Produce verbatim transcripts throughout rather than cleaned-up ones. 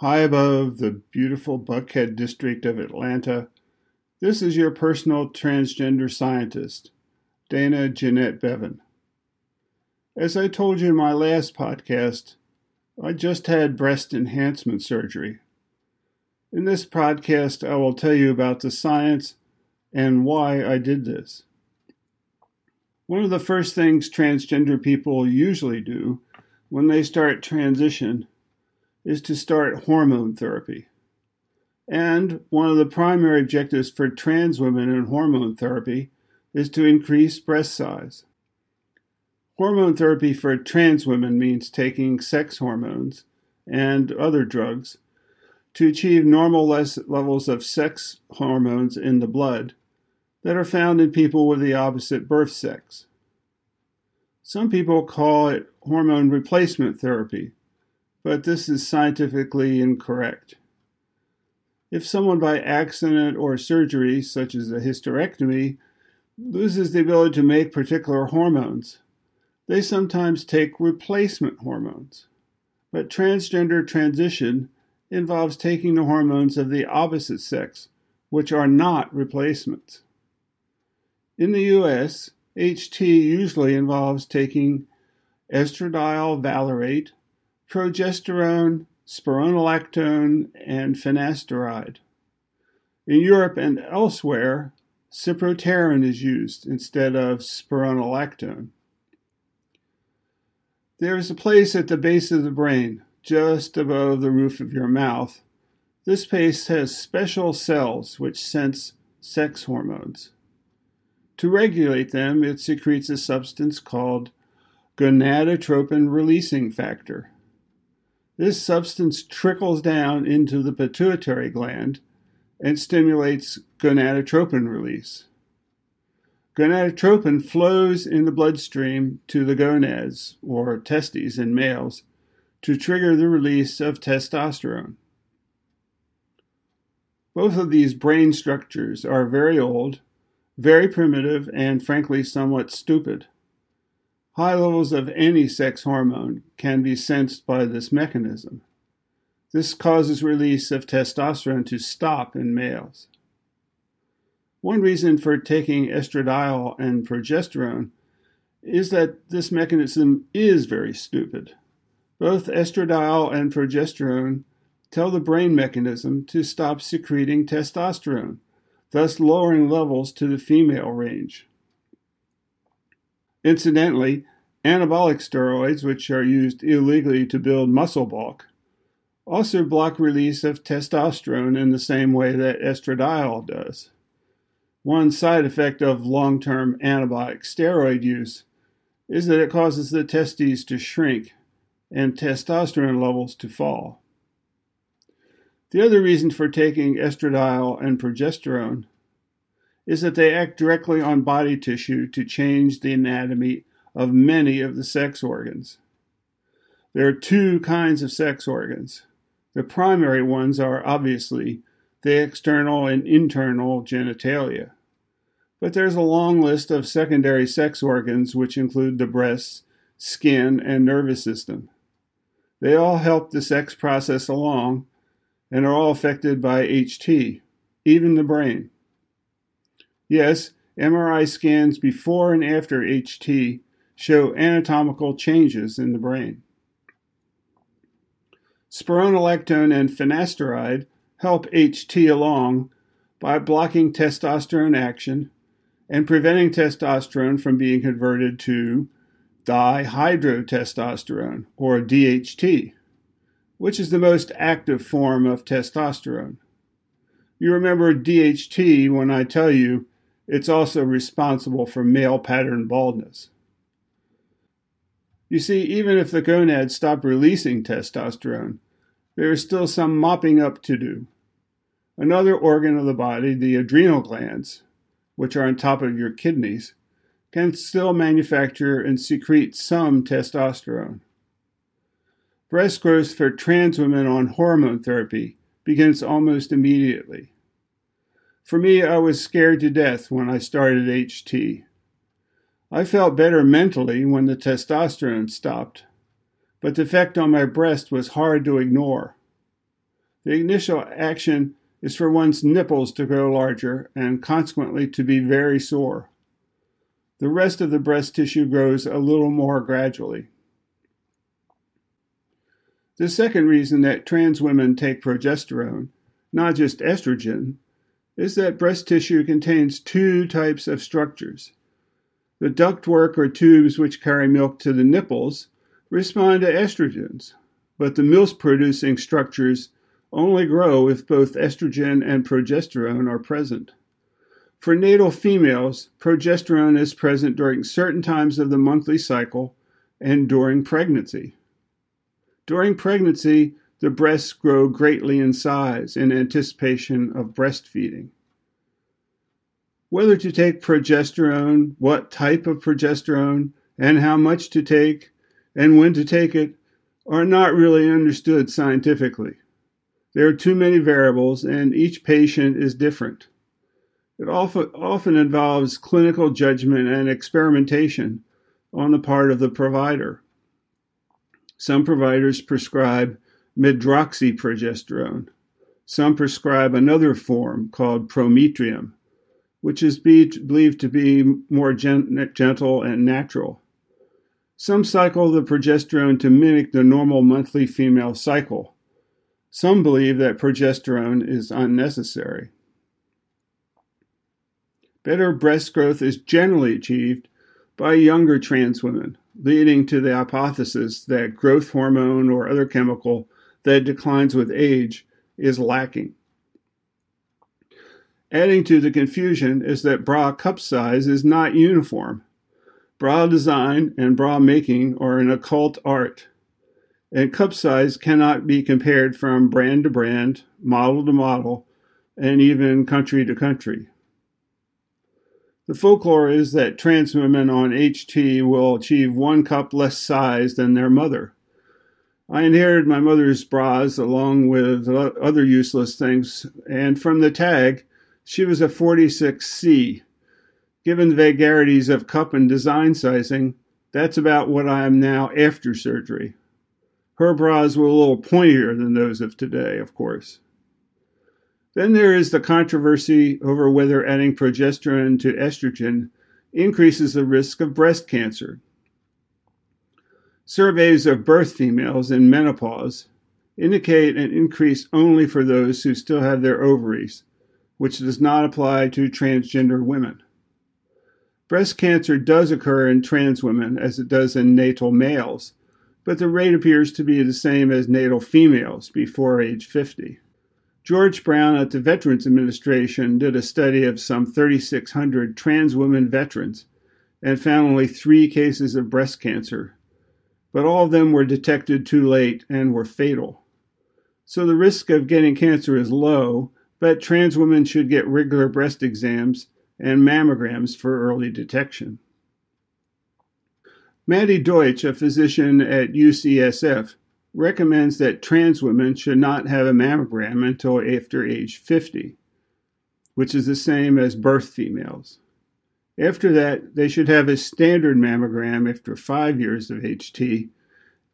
High above the beautiful Buckhead District of Atlanta, this is your personal transgender scientist, Dana Jeanette Bevan. As I told you in my last podcast, I just had breast enhancement surgery. In this podcast, I will tell you about the science and why I did this. One of the first things transgender people usually do when they start transition is to start hormone therapy. And one of the primary objectives for trans women in hormone therapy is to increase breast size. Hormone therapy for trans women means taking sex hormones and other drugs to achieve normal levels of sex hormones in the blood that are found in people with the opposite birth sex. Some people call it hormone replacement therapy, but this is scientifically incorrect. If someone by accident or surgery, such as a hysterectomy, loses the ability to make particular hormones, they sometimes take replacement hormones. But transgender transition involves taking the hormones of the opposite sex, which are not replacements. In the U S, H T usually involves taking estradiol valerate, progesterone, spironolactone, and finasteride. In Europe and elsewhere, cyproterone is used instead of spironolactone. There is a place at the base of the brain, just above the roof of your mouth. This place has special cells which sense sex hormones. To regulate them, it secretes a substance called gonadotropin-releasing factor. This substance trickles down into the pituitary gland and stimulates gonadotropin release. Gonadotropin flows in the bloodstream to the gonads, or testes in males, to trigger the release of testosterone. Both of these brain structures are very old, very primitive, and frankly somewhat stupid. High levels of any sex hormone can be sensed by this mechanism. This causes release of testosterone to stop in males. One reason for taking estradiol and progesterone is that this mechanism is very stupid. Both estradiol and progesterone tell the brain mechanism to stop secreting testosterone, thus lowering levels to the female range. Incidentally, anabolic steroids, which are used illegally to build muscle bulk, also block release of testosterone in the same way that estradiol does. One side effect of long-term anabolic steroid use is that it causes the testes to shrink and testosterone levels to fall. The other reason for taking estradiol and progesterone is that they act directly on body tissue to change the anatomy of many of the sex organs. There are two kinds of sex organs. The primary ones are obviously the external and internal genitalia. But there's a long list of secondary sex organs which include the breasts, skin, and nervous system. They all help the sex process along and are all affected by H T, even the brain. Yes, M R I scans before and after H T show anatomical changes in the brain. Spironolactone and finasteride help H T along by blocking testosterone action and preventing testosterone from being converted to dihydrotestosterone, or D H T, which is the most active form of testosterone. You remember D H T when I tell you it's also responsible for male pattern baldness. You see, even if the gonads stop releasing testosterone, there is still some mopping up to do. Another organ of the body, the adrenal glands, which are on top of your kidneys, can still manufacture and secrete some testosterone. Breast growth for trans women on hormone therapy begins almost immediately. For me, I was scared to death when I started H T. I felt better mentally when the testosterone stopped, but the effect on my breast was hard to ignore. The initial action is for one's nipples to grow larger and consequently to be very sore. The rest of the breast tissue grows a little more gradually. The second reason that trans women take progesterone, not just estrogen, is that breast tissue contains two types of structures. The ductwork or tubes which carry milk to the nipples respond to estrogens, but the milk-producing structures only grow if both estrogen and progesterone are present. For natal females, progesterone is present during certain times of the monthly cycle and during pregnancy. During pregnancy, the breasts grow greatly in size in anticipation of breastfeeding. Whether to take progesterone, what type of progesterone, and how much to take, and when to take it, are not really understood scientifically. There are too many variables, and each patient is different. It often involves clinical judgment and experimentation on the part of the provider. Some providers prescribe medroxyprogesterone. Some prescribe another form called prometrium, which is be, believed to be more gen, gentle and natural. Some cycle the progesterone to mimic the normal monthly female cycle. Some believe that progesterone is unnecessary. Better breast growth is generally achieved by younger trans women, leading to the hypothesis that growth hormone or other chemical that declines with age is lacking. Adding to the confusion is that bra cup size is not uniform. Bra design and bra making are an occult art, and cup size cannot be compared from brand to brand, model to model, and even country to country. The folklore is that trans women on H T will achieve one cup less size than their mother. I inherited my mother's bras along with other useless things, and from the tag, she was a forty-six C. Given the vagaries of cup and design sizing, that's about what I am now after surgery. Her bras were a little pointier than those of today, of course. Then there is the controversy over whether adding progesterone to estrogen increases the risk of breast cancer. Surveys of birth females in menopause indicate an increase only for those who still have their ovaries, which does not apply to transgender women. Breast cancer does occur in trans women as it does in natal males, but the rate appears to be the same as natal females before age fifty. George Brown at the Veterans Administration did a study of some thirty-six hundred trans women veterans and found only three cases of breast cancer, but all of them were detected too late and were fatal. So the risk of getting cancer is low, but trans women should get regular breast exams and mammograms for early detection. Mandy Deutsch, a physician at U C S F, recommends that trans women should not have a mammogram until after age fifty, which is the same as birth females. After that, they should have a standard mammogram after five years of H T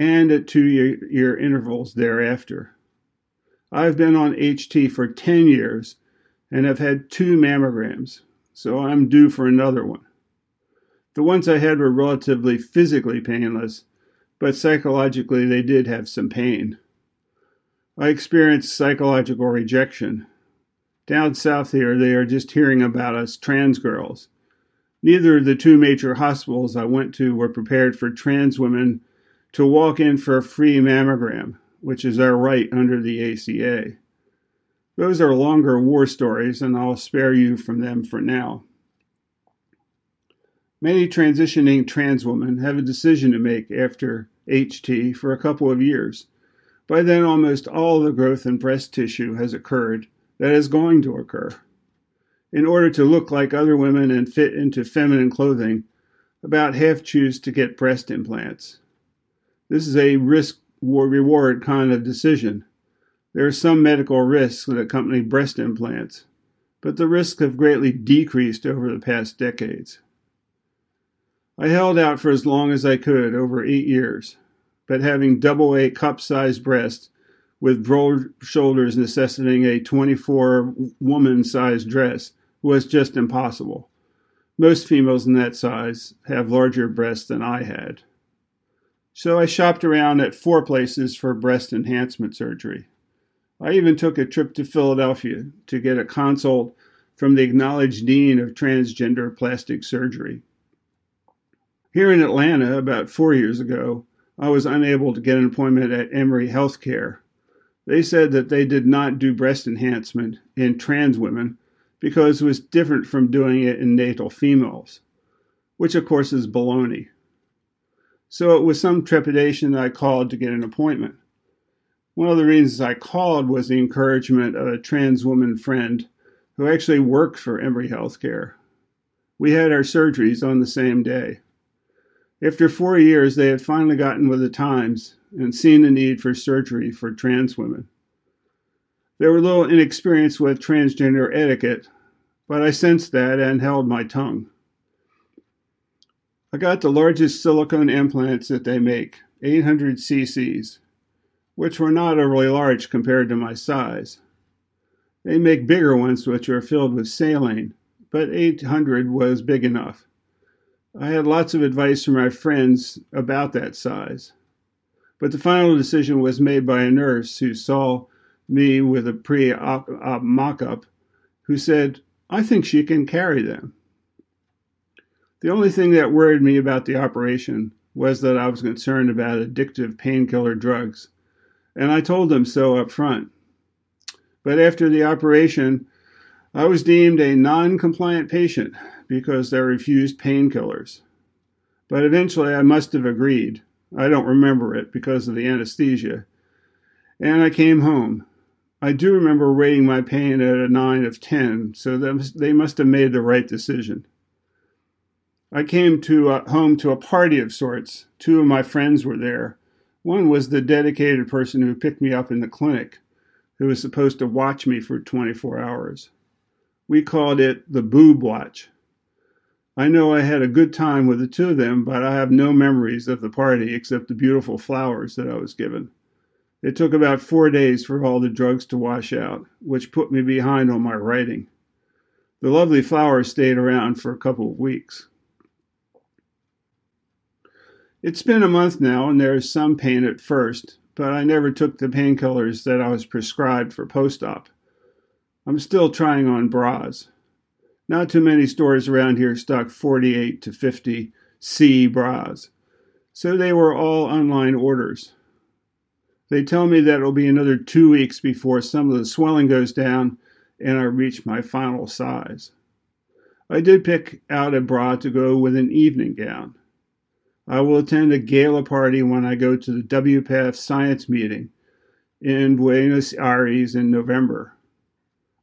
and at two-year intervals thereafter. I've been on H T for ten years and have had two mammograms, so I'm due for another one. The ones I had were relatively physically painless, but psychologically they did have some pain. I experienced psychological rejection. Down south here, they are just hearing about us trans girls. Neither of the two major hospitals I went to were prepared for trans women to walk in for a free mammogram, which is our right under the A C A. Those are longer war stories, and I'll spare you from them for now. Many transitioning trans women have a decision to make after H T for a couple of years. By then, almost all the growth in breast tissue has occurred that is going to occur. In order to look like other women and fit into feminine clothing, about half choose to get breast implants. This is a risk-reward kind of decision. There are some medical risks that accompany breast implants, but the risks have greatly decreased over the past decades. I held out for as long as I could, over eight years, but having double A cup-sized breasts with broad shoulders necessitating a twenty-four woman sized dress was just impossible. Most females in that size have larger breasts than I had. So I shopped around at four places for breast enhancement surgery. I even took a trip to Philadelphia to get a consult from the acknowledged dean of transgender plastic surgery. Here in Atlanta, about four years ago, I was unable to get an appointment at Emory Healthcare. They said that they did not do breast enhancement in trans women because it was different from doing it in natal females, which of course is baloney. So it was some trepidation that I called to get an appointment. One of the reasons I called was the encouragement of a trans woman friend who actually worked for Emory Healthcare. We had our surgeries on the same day. After four years, they had finally gotten with the times and seen the need for surgery for trans women. They were a little inexperienced with transgender etiquette, but I sensed that and held my tongue. I got the largest silicone implants that they make, eight hundred cc's, which were not overly large compared to my size. They make bigger ones which are filled with saline, but eight hundred was big enough. I had lots of advice from my friends about that size. But the final decision was made by a nurse who saw me with a pre-op mock-up, who said, "I think she can carry them." The only thing that worried me about the operation was that I was concerned about addictive painkiller drugs, and I told them so up front. But after the operation, I was deemed a non-compliant patient because they refused painkillers. But eventually I must have agreed. I don't remember it because of the anesthesia. And I came home. I do remember rating my pain at a nine of ten, so they must have made the right decision. I came to uh, home to a party of sorts. Two of my friends were there. One was the dedicated person who picked me up in the clinic, who was supposed to watch me for twenty-four hours. We called it the boob watch. I know I had a good time with the two of them, but I have no memories of the party except the beautiful flowers that I was given. It took about four days for all the drugs to wash out, which put me behind on my writing. The lovely flowers stayed around for a couple of weeks. It's been a month now, and there is some pain at first, but I never took the painkillers that I was prescribed for post-op. I'm still trying on bras. Not too many stores around here stock forty-eight to fifty C bras, so they were all online orders. They tell me that it'll be another two weeks before some of the swelling goes down and I reach my final size. I did pick out a bra to go with an evening gown. I will attend a gala party when I go to the W PATH science meeting in Buenos Aires in November.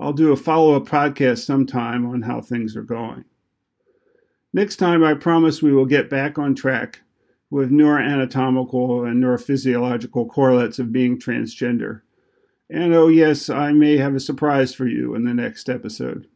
I'll do a follow-up podcast sometime on how things are going. Next time, I promise we will get back on track with neuroanatomical and neurophysiological correlates of being transgender. And oh yes, I may have a surprise for you in the next episode.